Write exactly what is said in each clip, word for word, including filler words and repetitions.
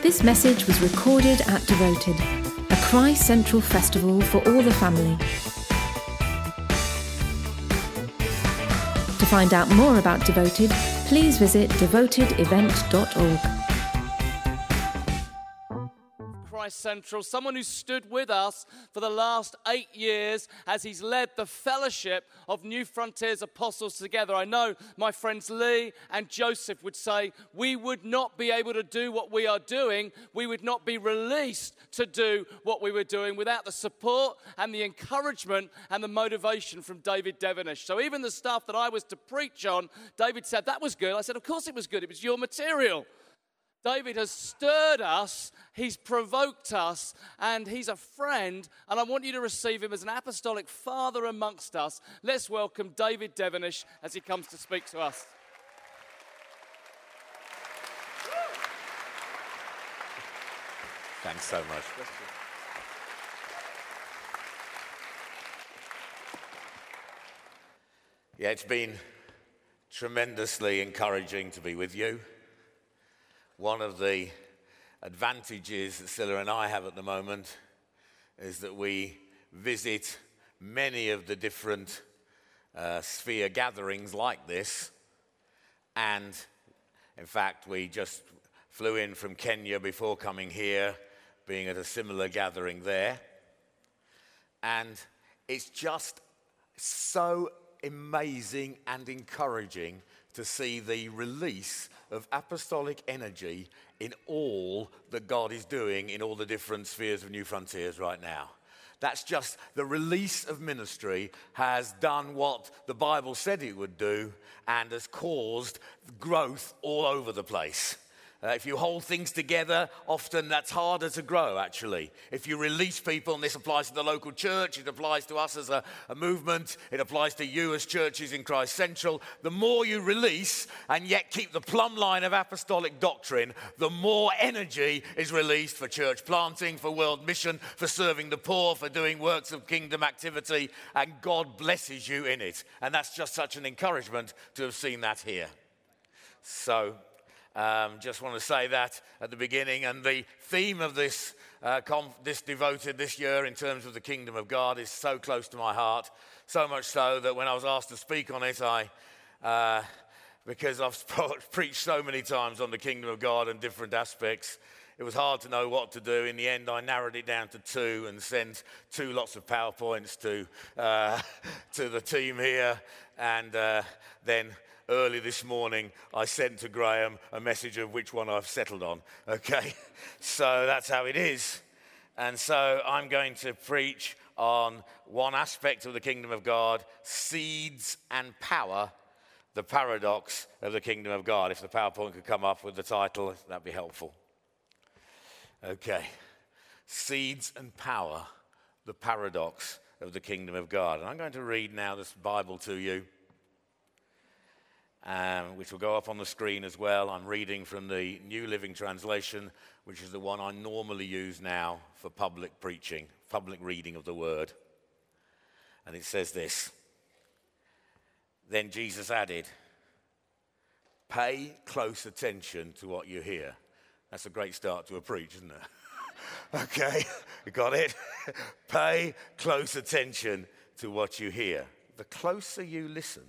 This message was recorded at Devoted, a Christ Central festival for all the family. To find out more about Devoted, please visit devoted event dot org. Christ Central, someone who stood with us for the last eight years as he's led the fellowship of New Frontiers apostles together. I know my friends Lee and Joseph would say we would not be able to do what we are doing, we would not be released to do what we were doing without the support and the encouragement and the motivation from David Devenish. So even the stuff that I was to preach on, David said, that was good. I said, of course it was good, it was your material. David has stirred us, he's provoked us, and he's a friend, and I want you to receive him as an apostolic father amongst us. Let's welcome David Devenish as he comes to speak to us. Thanks so much. Yeah, it's been tremendously encouraging to be with you. One of the advantages that Scylla and I have at the moment is that we visit many of the different uh, sphere gatherings like this. And in fact, we just flew in from Kenya before coming here, being at a similar gathering there. And it's just so amazing and encouraging to see the release of apostolic energy in all that God is doing in all the different spheres of New Frontiers right now. That's just the release of ministry has done what the Bible said it would do and has caused growth all over the place. Uh, if you hold things together, often that's harder to grow, actually. If you release people, and this applies to the local church, it applies to us as a, a movement, it applies to you as churches in Christ Central, the more you release and yet keep the plumb line of apostolic doctrine, the more energy is released for church planting, for world mission, for serving the poor, for doing works of kingdom activity, and God blesses you in it. And that's just such an encouragement to have seen that here. So... Um, just want to say that at the beginning, and the theme of this uh, conf- this devoted this year in terms of the kingdom of God is so close to my heart, so much so that when I was asked to speak on it, I, uh, because I've sp- preached so many times on the kingdom of God and different aspects, it was hard to know what to do. In the end, I narrowed it down to two and sent two lots of PowerPoints to uh, to the team here, and uh, then. Early this morning, I sent to Graham a message of which one I've settled on, okay? So that's how it is. And so I'm going to preach on one aspect of the kingdom of God, seeds and power, the paradox of the kingdom of God. If the PowerPoint could come up with the title, that'd be helpful. Okay, seeds and power, the paradox of the kingdom of God. And I'm going to read now this Bible to you. Um, which will go up on the screen as well. I'm reading from the New Living Translation, which is the one I normally use now for public preaching, public reading of the word. And it says this, "Then Jesus added, 'Pay close attention to what you hear.'" That's a great start to a preach, isn't it? Okay, you got it? Pay close attention to what you hear. The closer you listen,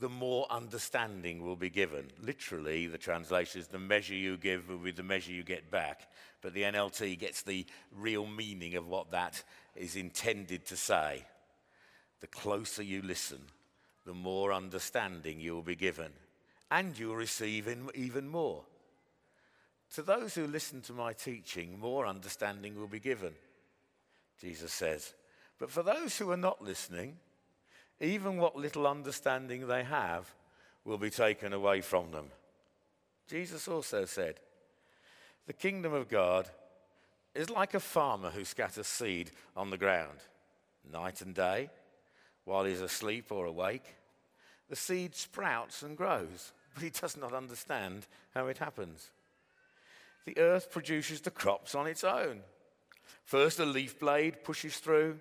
the more understanding will be given. Literally, the translation is the measure you give will be the measure you get back. But the N L T gets the real meaning of what that is intended to say. The closer you listen, the more understanding you will be given. And you will receive even more. To those who listen to my teaching, more understanding will be given, Jesus says. But for those who are not listening, even what little understanding they have will be taken away from them. Jesus also said, "The kingdom of God is like a farmer who scatters seed on the ground. Night and day, while he's asleep or awake, the seed sprouts and grows, but he does not understand how it happens. The earth produces the crops on its own. First a leaf blade pushes through,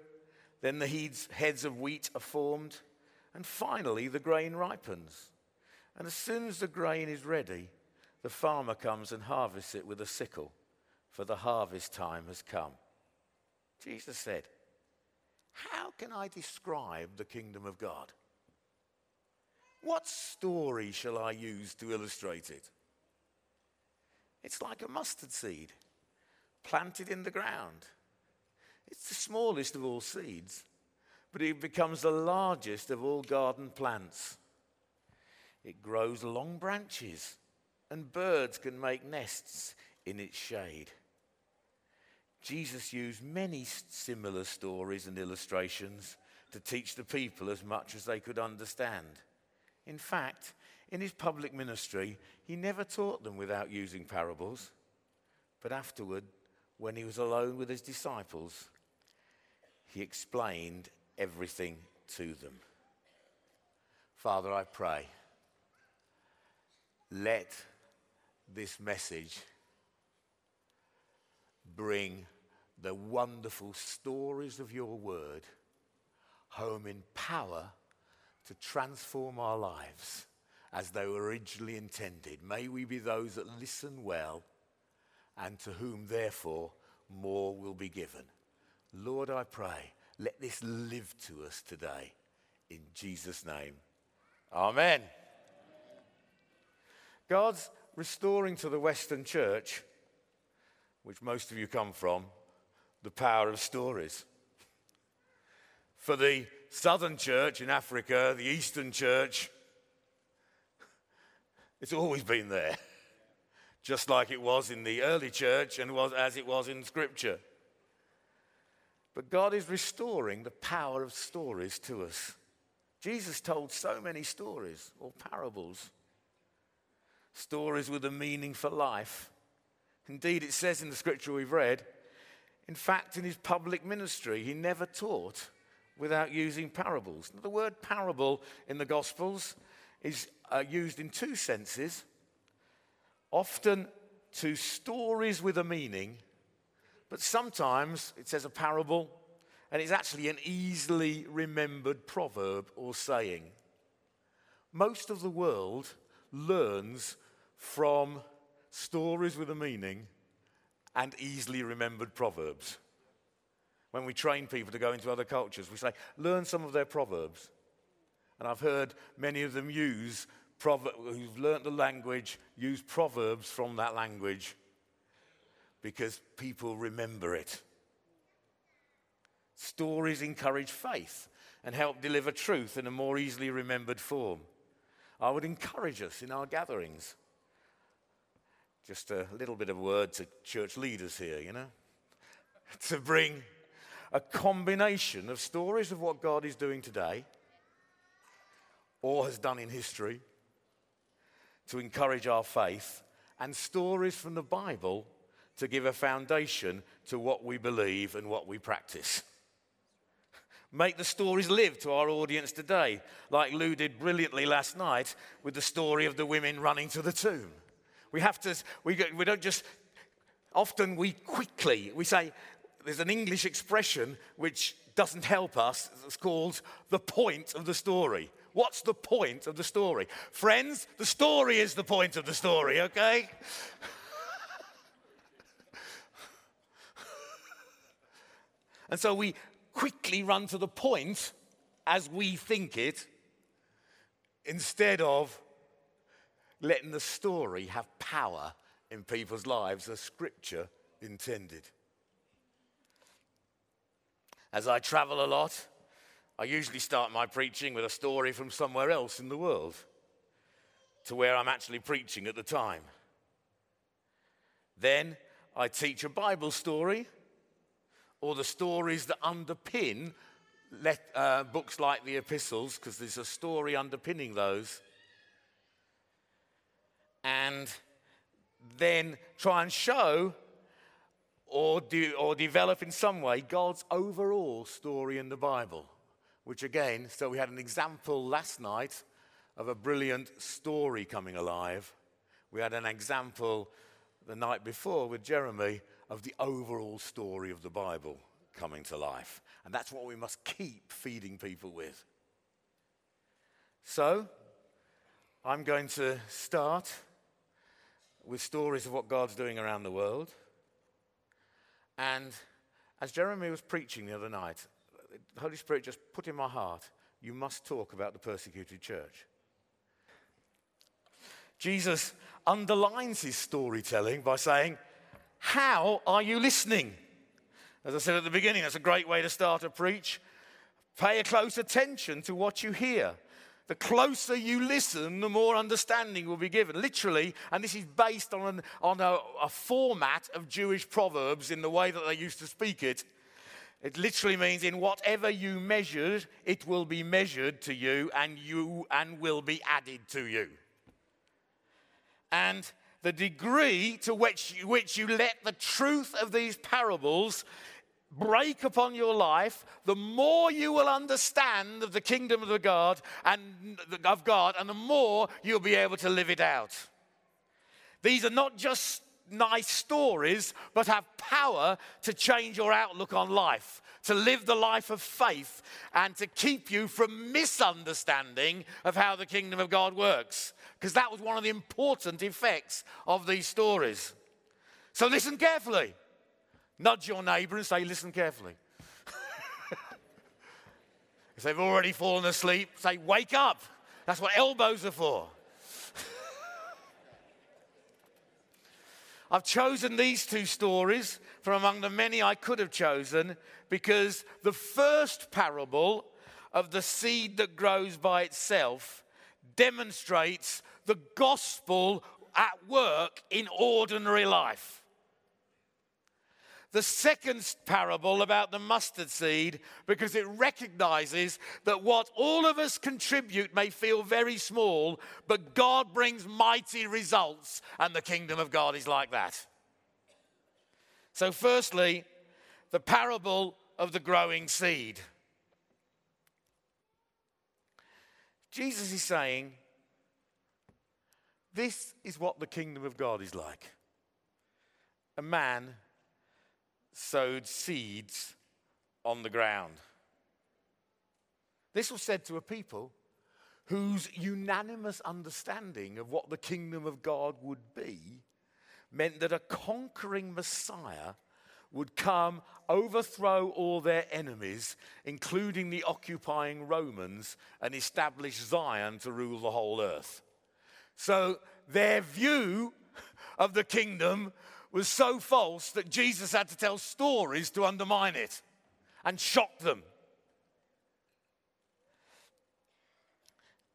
then the heads of wheat are formed, and finally the grain ripens. And as soon as the grain is ready, The farmer comes and harvests it with a sickle, for the harvest time has come. Jesus said, how can I describe the kingdom of God? What story shall I use to illustrate it? It's like a mustard seed planted in the ground. It's the smallest of all seeds, but it becomes the largest of all garden plants. It grows long branches, and birds can make nests in its shade. Jesus used many similar stories and illustrations to teach the people as much as they could understand. In fact, in his public ministry, he never taught them without using parables. But afterward, when he was alone with his disciples, he explained everything to them. Father, I pray, let this message bring the wonderful stories of your word home in power to transform our lives as they were originally intended. May we be those that listen well and to whom, therefore, more will be given. Lord, I pray, let this live to us today. In Jesus' name, amen. God's restoring to the Western church, which most of you come from, the power of stories. For the Southern church in Africa, the Eastern church, it's always been there, just like it was in the early church and was as it was in Scripture. But God is restoring the power of stories to us. Jesus told so many stories or parables, stories with a meaning for life. Indeed, it says in the scripture we've read, in fact, in his public ministry, he never taught without using parables. Now, the word parable in the Gospels is uh, used in two senses, often to stories with a meaning, but sometimes it says a parable, and it's actually an easily remembered proverb or saying. Most of the world learns from stories with a meaning and easily remembered proverbs. When we train people to go into other cultures, we say, learn some of their proverbs. And I've heard many of them use, prover- who've learnt the language, use proverbs from that language because people remember it. Stories encourage faith and help deliver truth in a more easily remembered form. I would encourage us in our gatherings. Just a little bit of word to church leaders here, you know, to bring a combination of stories of what God is doing today or has done in history to encourage our faith and stories from the Bible to give a foundation to what we believe and what we practice. Make the stories live to our audience today, like Lou did brilliantly last night with the story of the women running to the tomb. We have to, we, we don't just, often we quickly, we say, there's an English expression which doesn't help us, it's called the point of the story. What's the point of the story? Friends, the story is the point of the story, okay? And so we quickly run to the point as we think it, instead of letting the story have power in people's lives, as Scripture intended. As I travel a lot, I usually start my preaching with a story from somewhere else in the world to where I'm actually preaching at the time. Then I teach a Bible story or the stories that underpin let, uh, books like the epistles, because there's a story underpinning those. And then try and show or do, or develop in some way God's overall story in the Bible. Which again, so we had an example last night of a brilliant story coming alive. We had an example the night before with Jeremy of the overall story of the Bible coming to life. And that's what we must keep feeding people with. So, I'm going to start with stories of what God's doing around the world. And as Jeremy was preaching the other night, the Holy Spirit just put in my heart, you must talk about the persecuted church. Jesus underlines his storytelling by saying, how are you listening? As I said at the beginning, that's a great way to start a preach. Pay a close attention to what you hear. The closer you listen, the more understanding will be given. Literally, and this is based on, an, on a, a format of Jewish proverbs in the way that they used to speak it. It literally means, in whatever you measured, it will be measured to you and you and will be added to you. And the degree to which you, which you let the truth of these parables break upon your life, the more you will understand of the kingdom of the God and of God, and the more you'll be able to live it out. These are not just nice stories, but have power to change your outlook on life, to live the life of faith, and to keep you from misunderstanding of how the kingdom of God works. Because that was one of the important effects of these stories. So listen carefully. Nudge your neighbour and say, listen carefully. If they've already fallen asleep, say, wake up. That's what elbows are for. I've chosen these two stories from among the many I could have chosen because the first parable of the seed that grows by itself demonstrates the gospel at work in ordinary life. The second parable about the mustard seed, because it recognizes that what all of us contribute may feel very small, but God brings mighty results, and the kingdom of God is like that. So firstly, the parable of the growing seed. Jesus is saying, this is what the kingdom of God is like. A man sowed seeds on the ground. This was said to a people whose unanimous understanding of what the kingdom of God would be meant that a conquering Messiah would come, overthrow all their enemies, including the occupying Romans, and establish Zion to rule the whole earth. So their view of the kingdom was so false that Jesus had to tell stories to undermine it and shock them.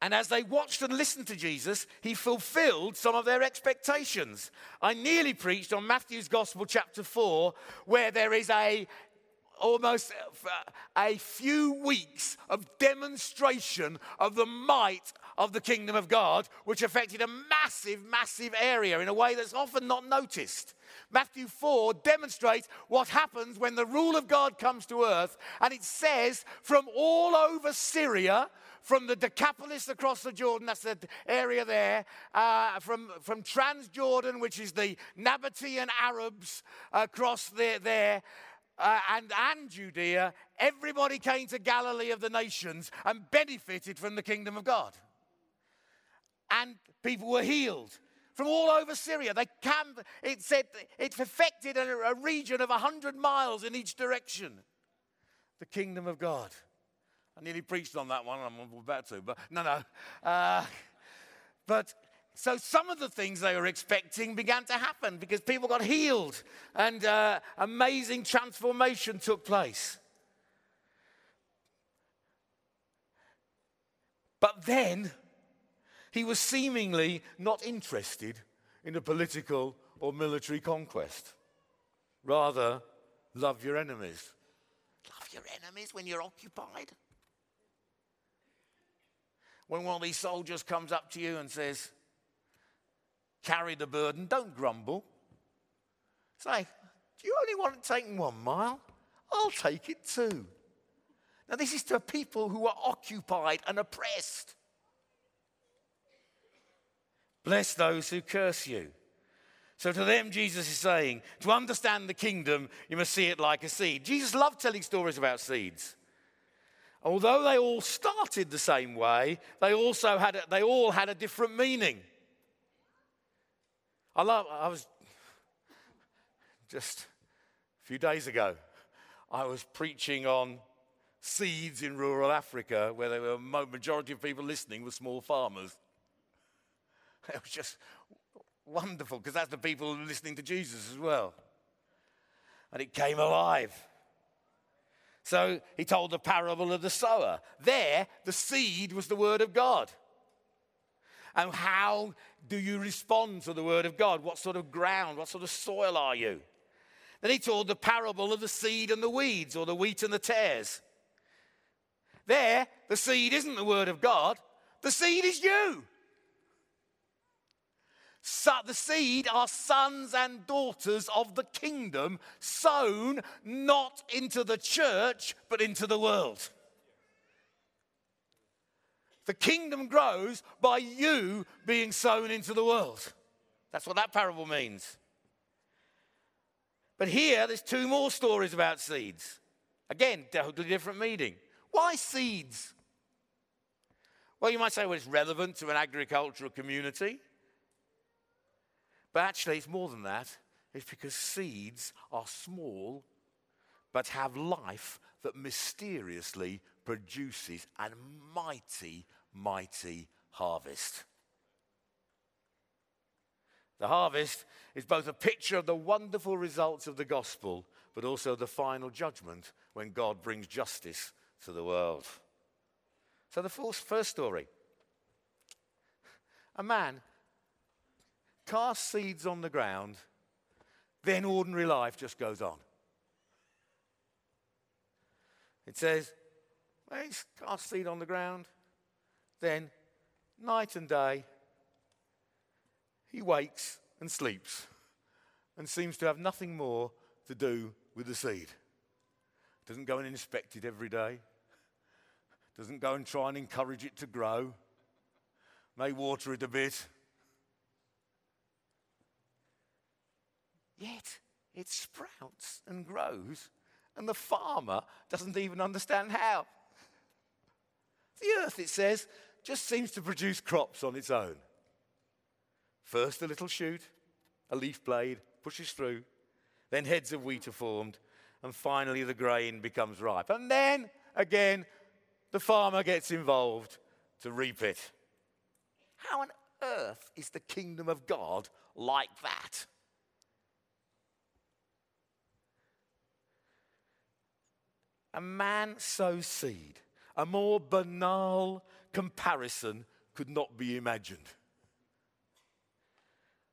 And as they watched and listened to Jesus, he fulfilled some of their expectations. I nearly preached on Matthew's Gospel, chapter four, where there is a almost a few weeks of demonstration of the might of the kingdom of God, which affected a massive, massive area in a way that's often not noticed. Matthew four demonstrates what happens when the rule of God comes to earth, and it says from all over Syria, from the Decapolis across the Jordan, that's the area there, uh, from, from Transjordan, which is the Nabataean Arabs across the, there, uh, and, and Judea, everybody came to Galilee of the nations and benefited from the kingdom of God. And people were healed from all over Syria. They camped, it said it affected a, a region of one hundred miles in each direction. The kingdom of God. I nearly preached on that one, I'm about to, but no, no. Uh, but so some of the things they were expecting began to happen because people got healed and uh, amazing transformation took place. But then he was seemingly not interested in a political or military conquest. Rather, love your enemies. Love your enemies when you're occupied? When one of these soldiers comes up to you and says, carry the burden, don't grumble. Say, do you only want it taken one mile? I'll take it two. Now this is to people who are occupied and oppressed. Bless those who curse you. So to them, Jesus is saying, to understand the kingdom, you must see it like a seed. Jesus loved telling stories about seeds. Although they all started the same way, they also had a, they all had a different meaning. I love, I was, just a few days ago, I was preaching on seeds in rural Africa, where the majority of people listening were small farmers. It was just wonderful, because that's the people listening to Jesus as well. And it came alive. So he told the parable of the sower. There, the seed was the word of God. And how do you respond to the word of God? What sort of ground, what sort of soil are you? Then he told the parable of the seed and the weeds, or the wheat and the tares. There, the seed isn't the word of God. The seed is you. So the seed are sons and daughters of the kingdom, sown not into the church, but into the world. The kingdom grows by you being sown into the world. That's what that parable means. But here, there's two more stories about seeds. Again, totally different meaning. Why seeds? Well, you might say, well, it's relevant to an agricultural community. But actually, it's more than that. It's because seeds are small, but have life that mysteriously produces a mighty, mighty harvest. The harvest is both a picture of the wonderful results of the gospel, but also the final judgment when God brings justice to the world. So the first story. A man casts seeds on the ground, then ordinary life just goes on. It says, well, he's cast seed on the ground, then night and day, he wakes and sleeps and seems to have nothing more to do with the seed. Doesn't go and inspect it every day. Doesn't go and try and encourage it to grow. May water it a bit. Yet it sprouts and grows, and the farmer doesn't even understand how. The earth, it says, just seems to produce crops on its own. First, a little shoot, a leaf blade pushes through, then heads of wheat are formed, and finally the grain becomes ripe. And then, again, the farmer gets involved to reap it. How on earth is the kingdom of God like that? A man sows seed. A more banal comparison could not be imagined.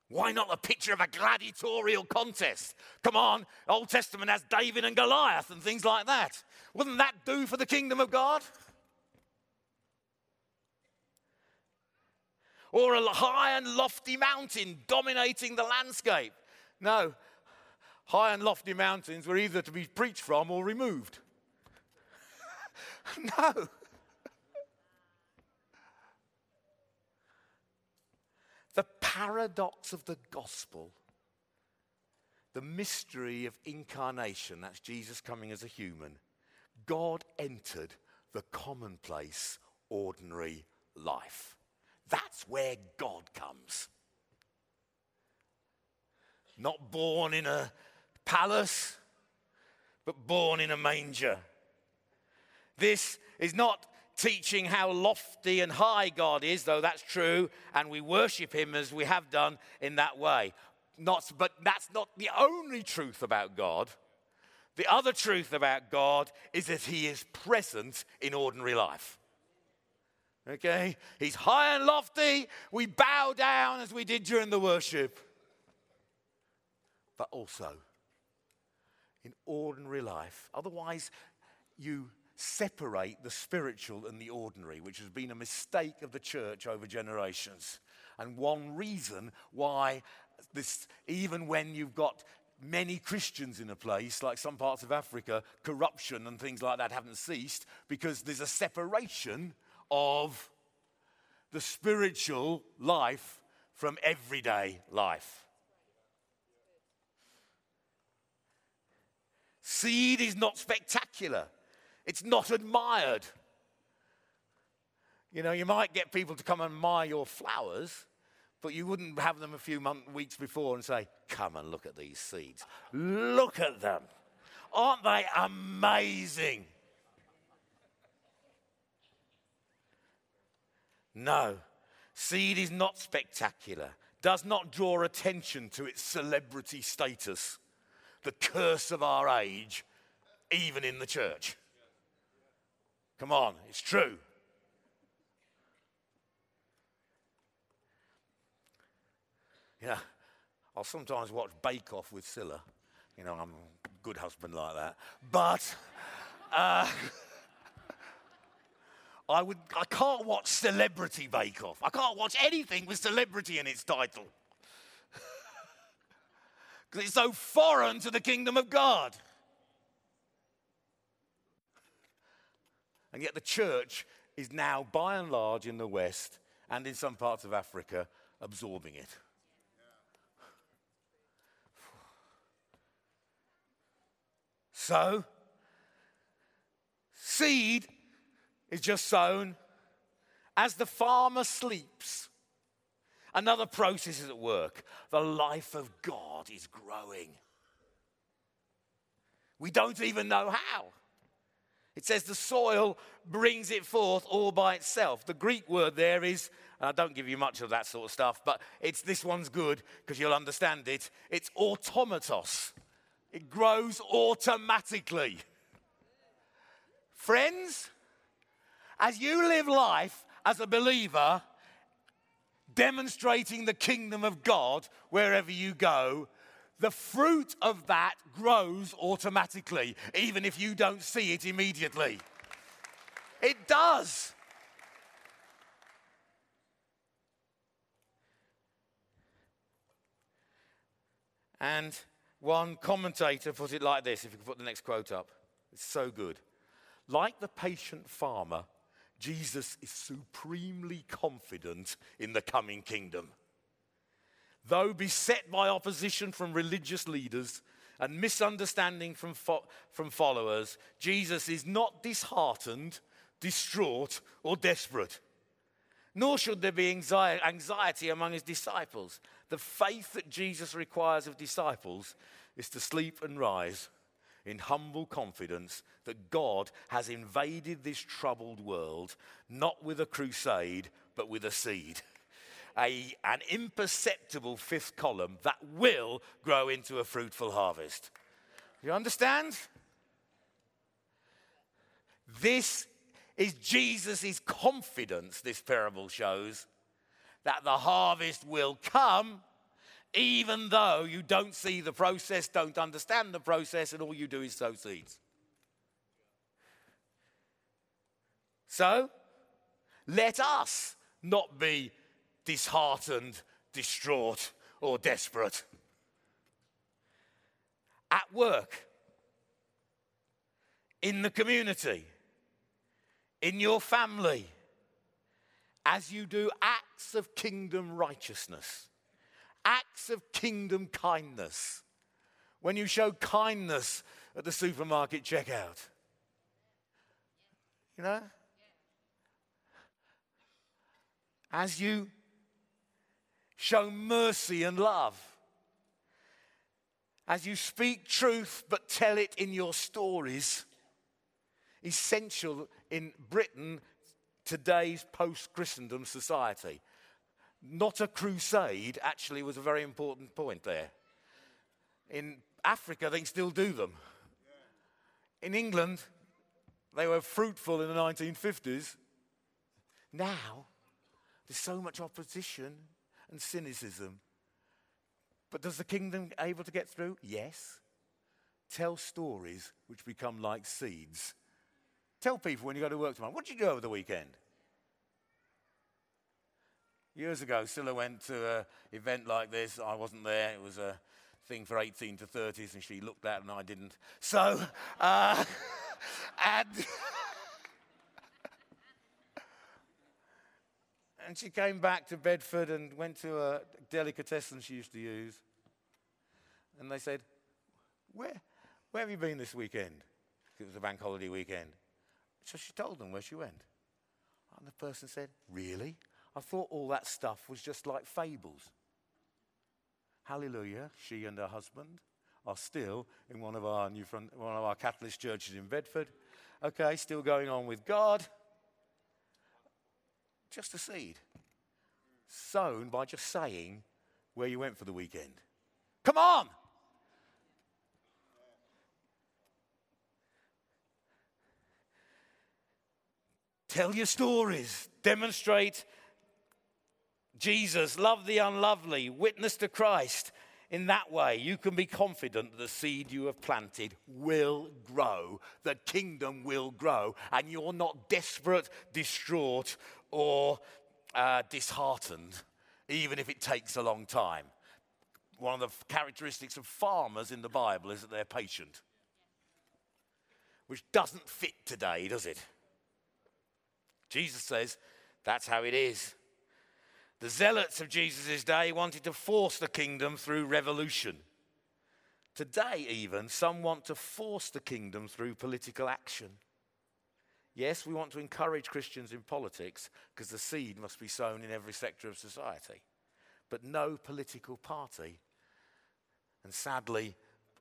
Why not a picture of a gladiatorial contest? Come on, Old Testament has David and Goliath and things like that. Wouldn't that do for the kingdom of God? Or a high and lofty mountain dominating the landscape. No, high and lofty mountains were either to be preached from or removed. No. The paradox of the gospel, the mystery of incarnation, that's Jesus coming as a human. God entered the commonplace, ordinary life. That's where God comes. Not born in a palace, but born in a manger. This is not teaching how lofty and high God is, though that's true, and we worship him as we have done in that way. Not, but that's not the only truth about God. The other truth about God is that he is present in ordinary life. Okay? He's high and lofty. We bow down as we did during the worship. But also, in ordinary life, otherwise you separate the spiritual and the ordinary, which has been a mistake of the church over generations. And one reason why this, even when you've got many Christians in a place, like some parts of Africa, corruption and things like that haven't ceased, because there's a separation of the spiritual life from everyday life. Seed is not spectacular. It's not admired. You know, you might get people to come and admire your flowers, But you wouldn't have them a few months, weeks before and say, come and look at these seeds. Look at them. Aren't they amazing? No, seed is not spectacular, does not draw attention to its celebrity status, the curse of our age, even in the church. Come on, it's true. You know, I'll sometimes watch Bake Off with Scylla. You know, I'm a good husband like that. But uh, I would, I can't watch Celebrity Bake Off. I can't watch anything with celebrity in its title. Because it's so foreign to the kingdom of God. And yet the church is now, by and large, in the West and in some parts of Africa, absorbing it. So, seed is just sown as the farmer sleeps. Another process is at work. The life of God is growing. We don't even know how. It says the soil brings it forth all by itself. The Greek word there is, and I don't give you much of that sort of stuff, but it's this one's good because you'll understand it. It's automatos. It grows automatically. Friends, as you live life as a believer, demonstrating the kingdom of God wherever you go, the fruit of that grows automatically, even if you don't see it immediately. It does. And one commentator put it like this, if you can put the next quote up. It's so good. Like the patient farmer, Jesus is supremely confident in the coming kingdom. Though beset by opposition from religious leaders and misunderstanding from, fo- from followers, Jesus is not disheartened, distraught, or desperate. Nor should there be anxiety among his disciples. The faith that Jesus requires of disciples is to sleep and rise in humble confidence that God has invaded this troubled world, not with a crusade, but with a seed. A, an imperceptible fifth column that will grow into a fruitful harvest. You understand? This is Jesus' confidence, this parable shows, that the harvest will come even though you don't see the process, don't understand the process, and all you do is sow seeds. So, let us not be disheartened, distraught, or desperate. At work, in the community, in your family, as you do acts of kingdom righteousness, acts of kingdom kindness, when you show kindness at the supermarket checkout, you know, as you show mercy and love, as you speak truth but tell it in your stories, essential in Britain, today's post-Christendom society. Not a crusade actually was a very important point there. In Africa, they still do them. In England, they were fruitful in the nineteen fifties. Now, there's so much opposition and cynicism. But does the kingdom able to get through? Yes. Tell stories which become like seeds. Tell people when you go to work tomorrow, what did you do over the weekend? Years ago, Scylla went to an event like this. I wasn't there. It was a thing for eighteen to thirties, and she looked at it, and I didn't. So, uh, and, and she came back to Bedford and went to a delicatessen she used to use. And they said, where, where have you been this weekend? It was a bank holiday weekend. So she told them where she went. And the person said, really? I thought all that stuff was just like fables. Hallelujah, she and her husband are still in one of our new front, one of our Catalyst churches in Bedford. Okay, still going on with God. Just a seed sown by just saying where you went for the weekend. Come on! Tell your stories. Demonstrate Jesus. Love the unlovely. Witness to Christ. In that way, you can be confident that the seed you have planted will grow. The kingdom will grow. And you're not desperate, distraught, or uh, disheartened, even if it takes a long time. One of the characteristics of farmers in the Bible is that they're patient. Which doesn't fit today, does it? Jesus says, that's how it is. The zealots of Jesus' day wanted to force the kingdom through revolution. Today, even, some want to force the kingdom through political action. Yes, we want to encourage Christians in politics because the seed must be sown in every sector of society. But no political party, and sadly,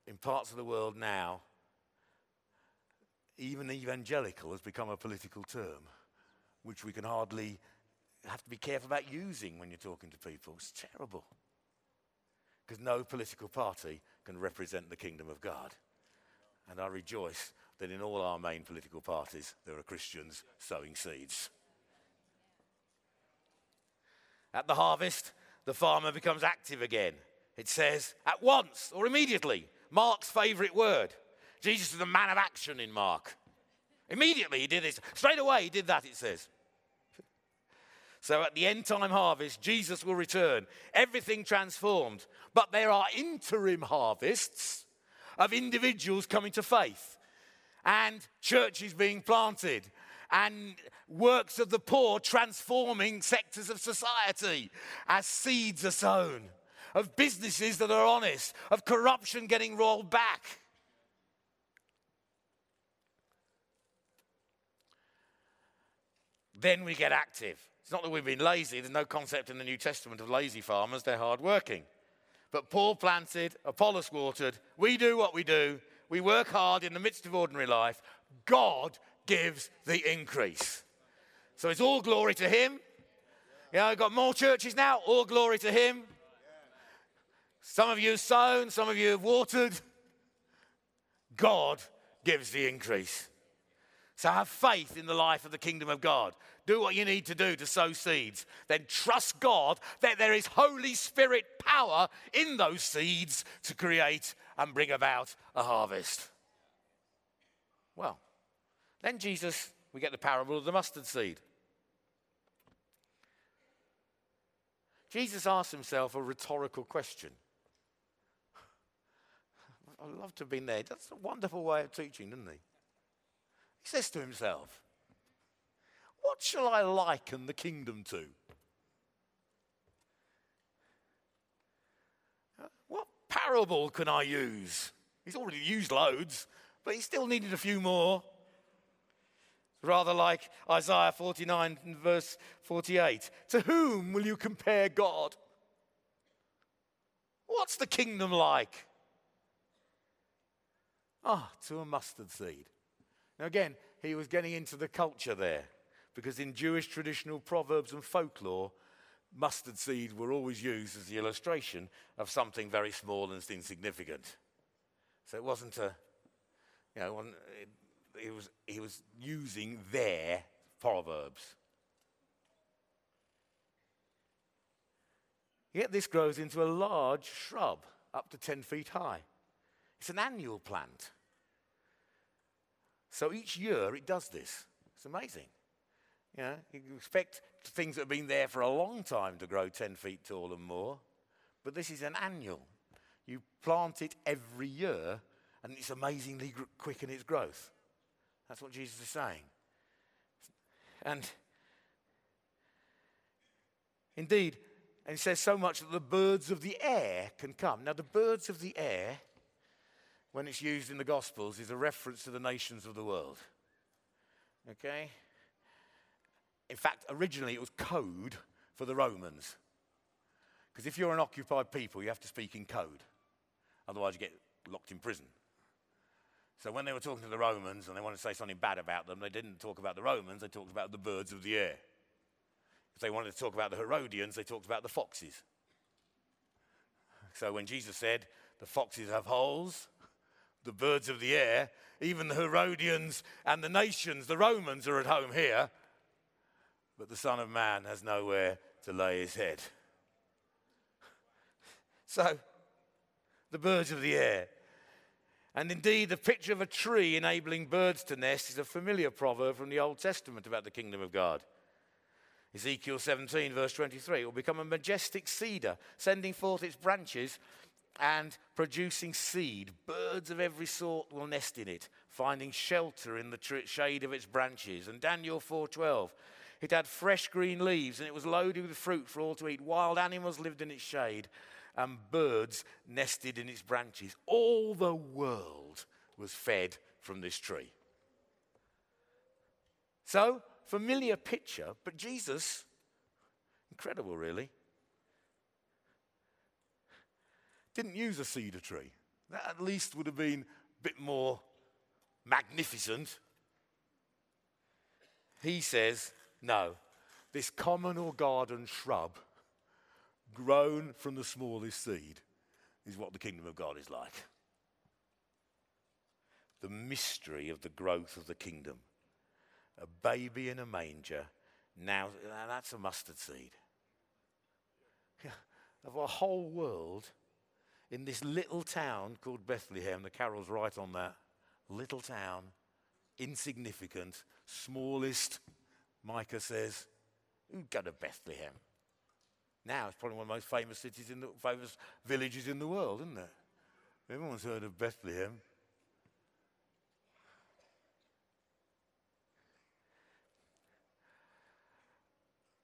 in parts of the world now, even evangelical has become a political term, which we can hardly have to be careful about using when you're talking to people. It's terrible. Because no political party can represent the kingdom of God. And I rejoice that in all our main political parties, there are Christians sowing seeds. At the harvest, the farmer becomes active again. It says, at once or immediately, Mark's favourite word. Jesus is the man of action in Mark. Immediately he did this. Straight away he did that, it says. So at the end time harvest, Jesus will return. Everything transformed. But there are interim harvests of individuals coming to faith. And churches being planted. And works of the poor transforming sectors of society as seeds are sown. Of businesses that are honest. Of corruption getting rolled back. Then we get active. It's not that we've been lazy. There's no concept in the New Testament of lazy farmers. They're hard-working. But Paul planted, Apollos watered. We do what we do. We work hard in the midst of ordinary life. God gives the increase. So it's all glory to him. You know, we've got more churches now. All glory to him. Some of you have sown. Some of you have watered. God gives the increase. So have faith in the life of the kingdom of God. Do what you need to do to sow seeds. Then trust God that there is Holy Spirit power in those seeds to create and bring about a harvest. Well, then Jesus, we get the parable of the mustard seed. Jesus asked himself a rhetorical question. I'd love to have been there. That's a wonderful way of teaching, isn't he? He says to himself, what shall I liken the kingdom to? What parable can I use? He's already used loads, but he still needed a few more. Rather like Isaiah forty-nine and verse forty-eight. To whom will you compare God? What's the kingdom like? Ah, to a mustard seed. Now again, he was getting into the culture there, because in Jewish traditional proverbs and folklore, mustard seed were always used as the illustration of something very small and insignificant. So it wasn't a, you know, it, it was, he was using their proverbs. Yet this grows into a large shrub, up to ten feet high. It's an annual plant. So each year it does this. It's amazing. You know, you expect things that have been there for a long time to grow ten feet tall and more. But this is an annual. You plant it every year and it's amazingly gr- quick in its growth. That's what Jesus is saying. And indeed, and he says so much that the birds of the air can come. Now the birds of the air, when it's used in the Gospels, is a reference to the nations of the world. Okay? In fact, originally it was code for the Romans. Because if you're an occupied people, you have to speak in code. Otherwise, you get locked in prison. So when they were talking to the Romans and they wanted to say something bad about them, they didn't talk about the Romans, they talked about the birds of the air. If they wanted to talk about the Herodians, they talked about the foxes. So when Jesus said, the foxes have holes, the birds of the air, even the Herodians and the nations, the Romans are at home here, but the Son of Man has nowhere to lay his head. So, the birds of the air. And indeed, the picture of a tree enabling birds to nest is a familiar proverb from the Old Testament about the kingdom of God. Ezekiel seventeen, verse twenty-three, it will become a majestic cedar, sending forth its branches and producing seed. Birds of every sort will nest in it, finding shelter in the tr- shade of its branches. And Daniel four twelve, it had fresh green leaves, and it was loaded with fruit for all to eat. Wild animals lived in its shade, and birds nested in its branches. All the world was fed from this tree. So, familiar picture, but Jesus, incredible really, didn't use a cedar tree. That at least would have been a bit more magnificent. He says, no, this common or garden shrub grown from the smallest seed is what the kingdom of God is like. The mystery of the growth of the kingdom. A baby in a manger, now that's a mustard seed. Yeah, of our whole world in this little town called Bethlehem, the carol's right on that, little town, insignificant, smallest, Micah says, who'd go to Bethlehem? Now it's probably one of the most famous cities in the famous villages in the world, isn't it? Everyone's heard of Bethlehem.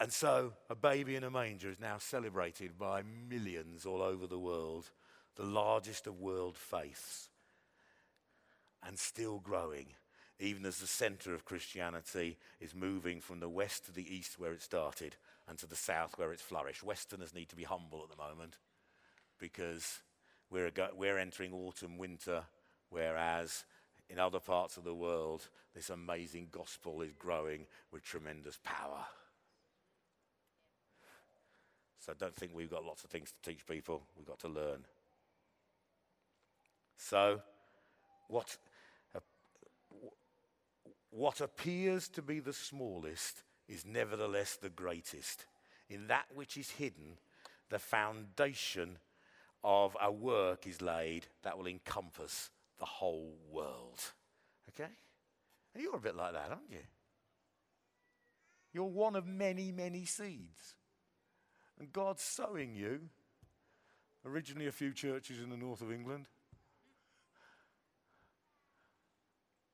And so a baby in a manger is now celebrated by millions all over the world, the largest of world faiths, and still growing, even as the center of Christianity is moving from the west to the east where it started and to the south where it's flourished. Westerners need to be humble at the moment because we're, go- we're entering autumn, winter, whereas in other parts of the world, this amazing gospel is growing with tremendous power. So don't think we've got lots of things to teach people. We've got to learn. So what, uh, what appears to be the smallest is nevertheless the greatest. In that which is hidden, the foundation of a work is laid that will encompass the whole world. Okay? And you're a bit like that, aren't you? You're one of many, many seeds. And God's sowing you, originally a few churches in the north of England,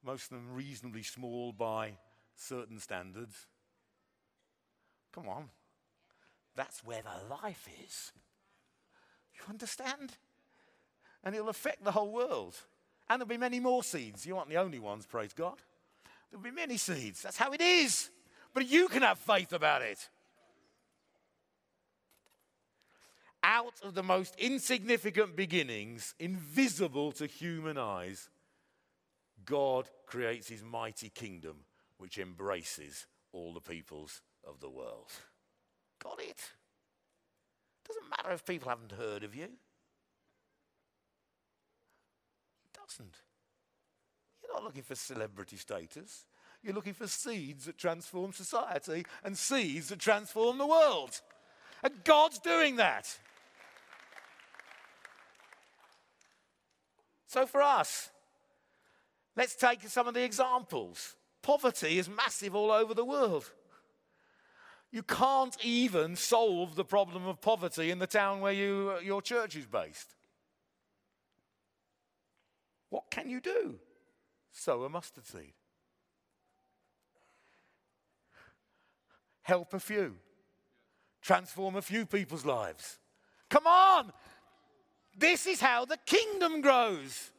most of them reasonably small by certain standards. Come on, that's where the life is. You understand? And it'll affect the whole world. And there'll be many more seeds. You aren't the only ones, praise God. There'll be many seeds. That's how it is. But you can have faith about it. Out of the most insignificant beginnings, invisible to human eyes, God creates his mighty kingdom, which embraces all the peoples of the world. Got it? Doesn't matter if people haven't heard of you. It doesn't. You're not looking for celebrity status. You're looking for seeds that transform society and seeds that transform the world. And God's doing that. So for us, let's take some of the examples. Poverty is massive all over the world. You can't even solve the problem of poverty in the town where you, your church is based. What can you do? Sow a mustard seed. Help a few. Transform a few people's lives. Come on! This is how the kingdom grows.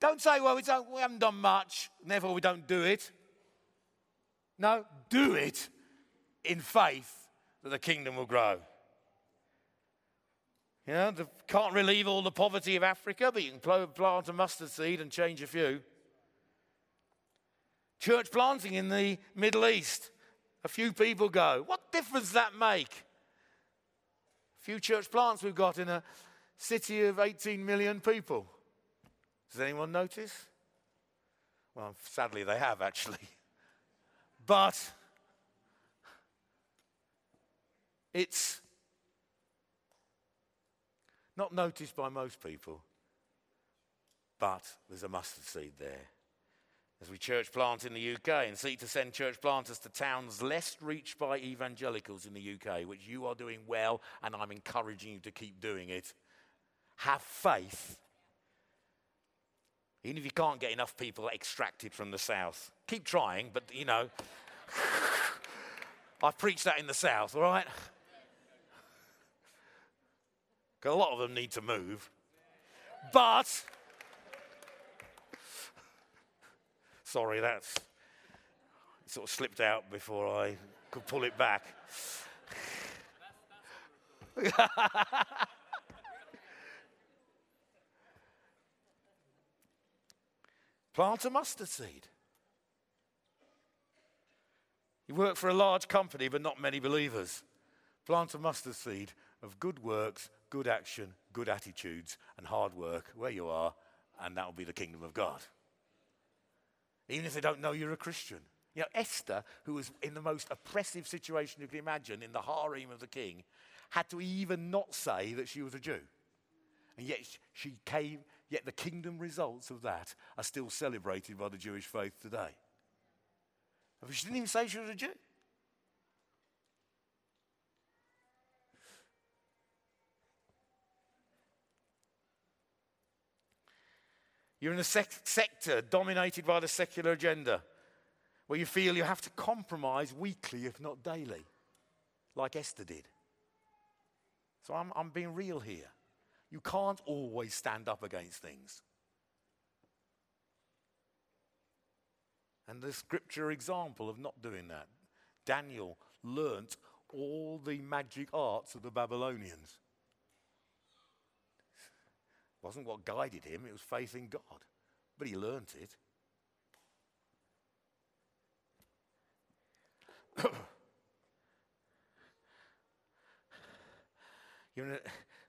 Don't say, well, we, don't, we haven't done much, and therefore we don't do it. No, do it. in faith that the kingdom will grow. You know, the, can't relieve all the poverty of Africa, but you can plant a mustard seed and change a few. Church planting in the Middle East. A few people go. What difference does that make? A few church plants we've got in a city of eighteen million people. Does anyone notice? Well, sadly they have actually. But it's not noticed by most people, but there's a mustard seed there. As we church plant in the U K and seek to send church planters to towns less reached by evangelicals in the U K, which you are doing well, and I'm encouraging you to keep doing it. Have faith. Even if you can't get enough people extracted from the South. Keep trying, but, you know, I've preached that in the South, all right? Because a lot of them need to move. But... Sorry, that's sort of slipped out before I could pull it back. Plant a mustard seed. You work for a large company, but not many believers. Plant a mustard seed of good works, good action, good attitudes, and hard work where you are, and that will be the kingdom of God. Even if they don't know you're a Christian. You know, Esther, who was in the most oppressive situation you could imagine, in the harem of the king, had to even not say that she was a Jew. And yet she came, yet the kingdom results of that are still celebrated by the Jewish faith today. But she didn't even say she was a Jew. You're in a sec- sector dominated by the secular agenda where you feel you have to compromise weekly, if not daily, like Esther did. So I'm, I'm being real here. You can't always stand up against things. And the scripture example of not doing that. Daniel learnt all the magic arts of the Babylonians. Wasn't what guided him, it was faith in God. But he learnt it. You're in a,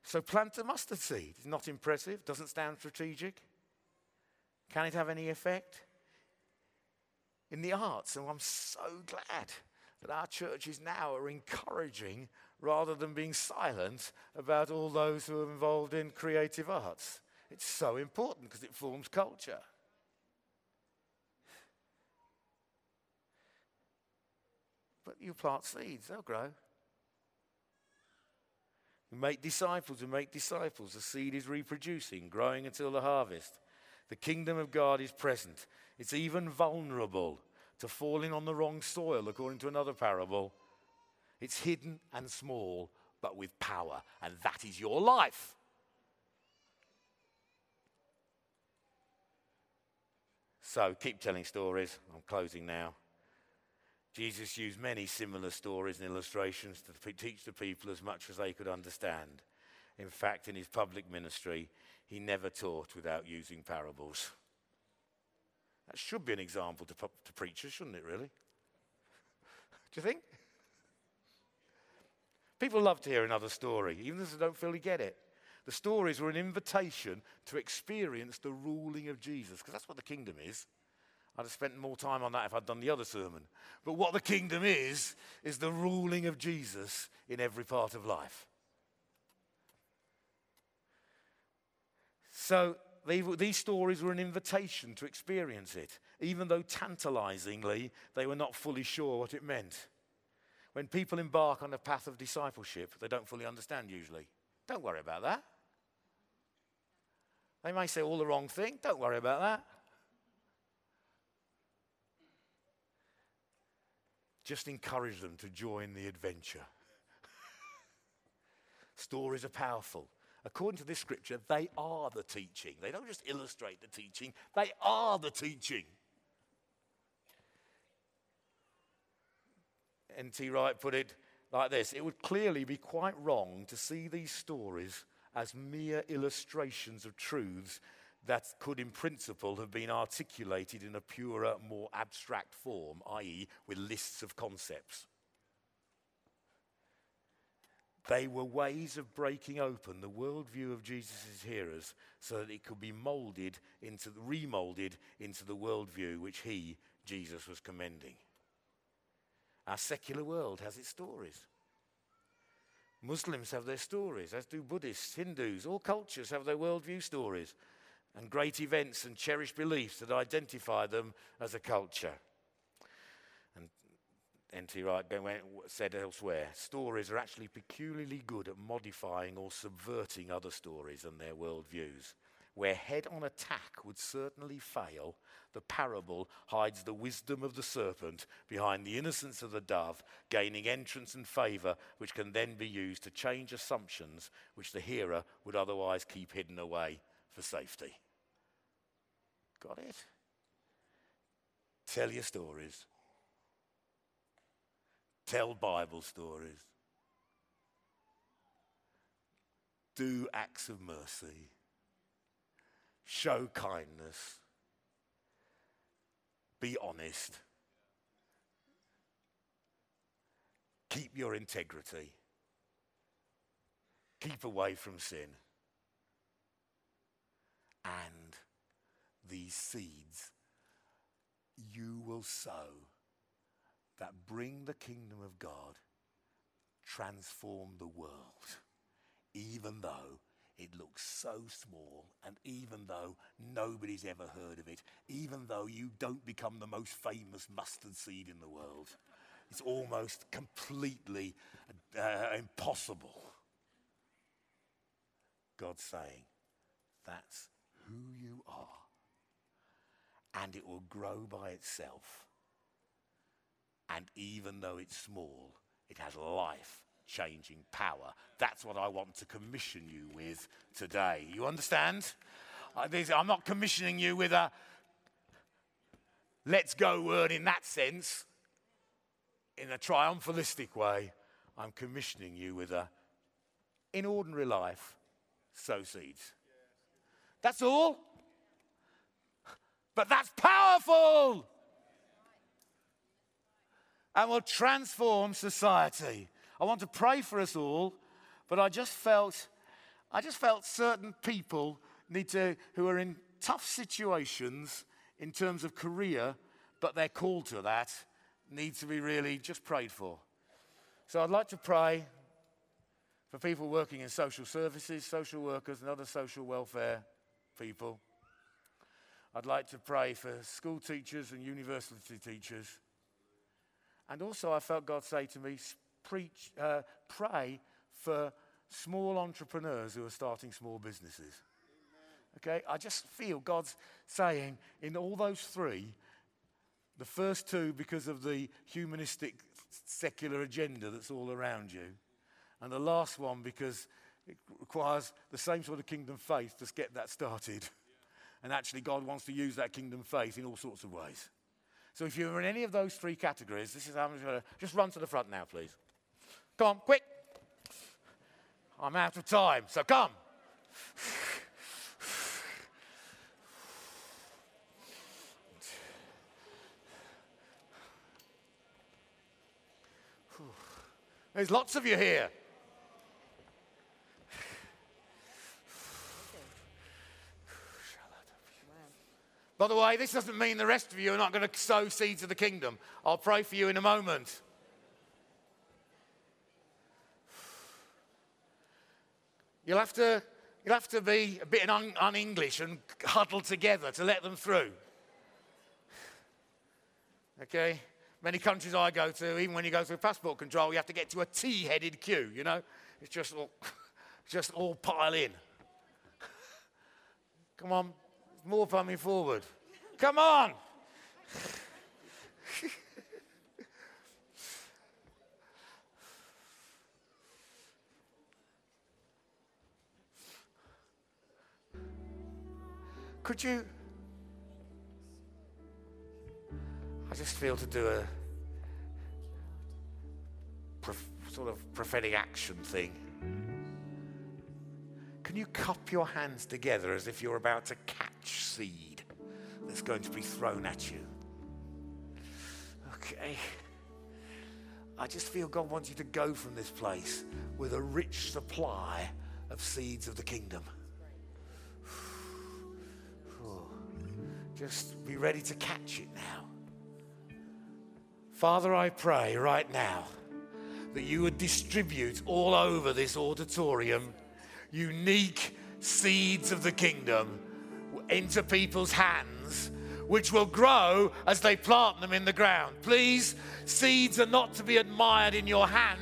so plant a mustard seed. It's not impressive, doesn't sound strategic. Can it have any effect? In the arts, and I'm so glad that our churches now are encouraging rather than being silent about all those who are involved in creative arts. It's so important because it forms culture. But you plant seeds, they'll grow. You make disciples, you make disciples. The seed is reproducing, growing until the harvest. The kingdom of God is present. It's even vulnerable to falling on the wrong soil, according to another parable. It's hidden and small, but with power. And that is your life. So keep telling stories. I'm closing now. Jesus used many similar stories and illustrations to teach the people as much as they could understand. In fact, in his public ministry, he never taught without using parables. That should be an example to, to preachers, shouldn't it, really? Do you think? People love to hear another story, even if they don't fully get it. The stories were an invitation to experience the ruling of Jesus, because that's what the kingdom is. I'd have spent more time on that if I'd done the other sermon. But what the kingdom is, is the ruling of Jesus in every part of life. So they, these stories were an invitation to experience it, even though tantalizingly they were not fully sure what it meant. When people embark on a path of discipleship, they don't fully understand usually. Don't worry about that. They may say all the wrong thing. Don't worry about that. Just encourage them to join the adventure. Stories are powerful. According to this scripture, they are the teaching. They don't just illustrate the teaching. They are the teaching. N T Wright put it like this: it would clearly be quite wrong to see these stories as mere illustrations of truths that could in principle have been articulated in a purer, more abstract form, that is with lists of concepts. They were ways of breaking open the worldview of Jesus' hearers so that it could be molded into, remolded into the worldview which he, Jesus, was commending. Our secular world has its stories. Muslims have their stories, as do Buddhists, Hindus. All cultures have their worldview stories and great events and cherished beliefs that identify them as a culture. And N T Wright said elsewhere, stories are actually peculiarly good at modifying or subverting other stories and their worldviews. Where head-on attack would certainly fail, the parable hides the wisdom of the serpent behind the innocence of the dove, gaining entrance and favour, which can then be used to change assumptions which the hearer would otherwise keep hidden away for safety. Got it? Tell your stories. Tell Bible stories. Do acts of mercy. Show kindness. Be honest. Keep your integrity. Keep away from sin. And these seeds you will sow that bring the kingdom of God, transform the world, even though it looks so small, and even though nobody's ever heard of it, even though you don't become the most famous mustard seed in the world, it's almost completely uh, impossible. God's saying, that's who you are, and it will grow by itself. And even though it's small, it has life. Changing power. That's what I want to commission you with today. You understand? I'm not commissioning you with a let's go word in that sense, in a triumphalistic way. I'm commissioning you with a, in ordinary life, sow seeds. That's all. But that's powerful and will transform society. I want to pray for us all, but I just felt, I just felt certain people need to, who are in tough situations in terms of career, but they're called to that, need to be really just prayed for. So I'd like to pray for people working in social services, social workers, and other social welfare people. I'd like to pray for school teachers and university teachers. And also I felt God say to me, Preach, uh, pray for small entrepreneurs who are starting small businesses. Okay, I just feel God's saying in all those three, the first two because of the humanistic secular agenda that's all around you, and the last one because it requires the same sort of kingdom faith to get that started. And actually God wants to use that kingdom faith in all sorts of ways. So if you're in any of those three categories, this is how I'm going to just run to the front now, please. Come on, quick. I'm out of time, so come. There's lots of you here. By the way, this doesn't mean the rest of you are not going to sow seeds of the kingdom. I'll pray for you in a moment. You'll have to, you'll have to be a bit un- un-English and huddle together to let them through. Okay? Many countries I go to, even when you go through passport control, you have to get to a T-headed queue, you know? It's just all, just all pile in. Come on, more coming forward. Come on! Could you? I just feel to do a sort of prophetic action thing. Can you cup your hands together as if you're about to catch seed that's going to be thrown at you? Okay. I just feel God wants you to go from this place with a rich supply of seeds of the kingdom. Just be ready to catch it now. Father, I pray right now that you would distribute all over this auditorium unique seeds of the kingdom into people's hands, which will grow as they plant them in the ground. Please, seeds are not to be admired in your hand.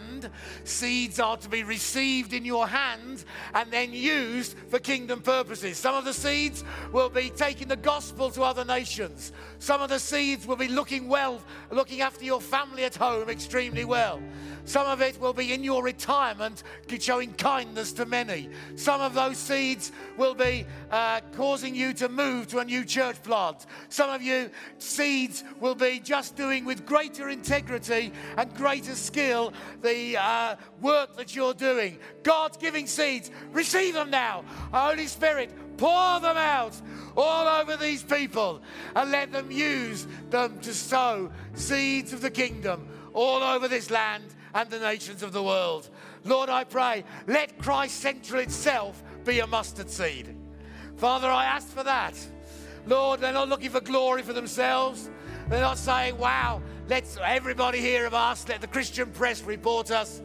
Seeds are to be received in your hand and then used for kingdom purposes. Some of the seeds will be taking the gospel to other nations. Some of the seeds will be looking well, looking after your family at home extremely well. Some of it will be in your retirement, showing kindness to many. Some of those seeds will be uh, causing you to move to a new church plant. Some of you, seeds will be just doing with greater integrity and greater skill the uh, work that you're doing. God's giving seeds. Receive them now. Holy Spirit, pour them out all over these people and let them use them to sow seeds of the kingdom all over this land and the nations of the world. Lord, I pray, let Christ Central itself be a mustard seed. Father, I ask for that. Lord, they're not looking for glory for themselves. They're not saying, wow, let's everybody hear of us, let the Christian press report us.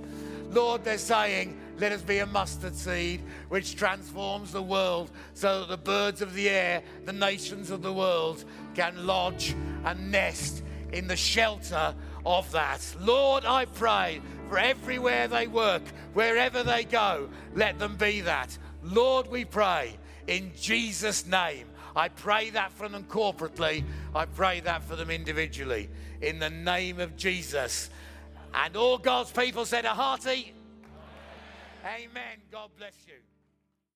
Lord, they're saying, let us be a mustard seed which transforms the world so that the birds of the air, the nations of the world, can lodge and nest in the shelter of that. Lord, I pray for everywhere they work, wherever they go, let them be that. Lord, we pray in Jesus' name. I pray that for them corporately. I pray that for them individually. In the name of Jesus. And all God's people said a hearty amen. Amen. God bless you.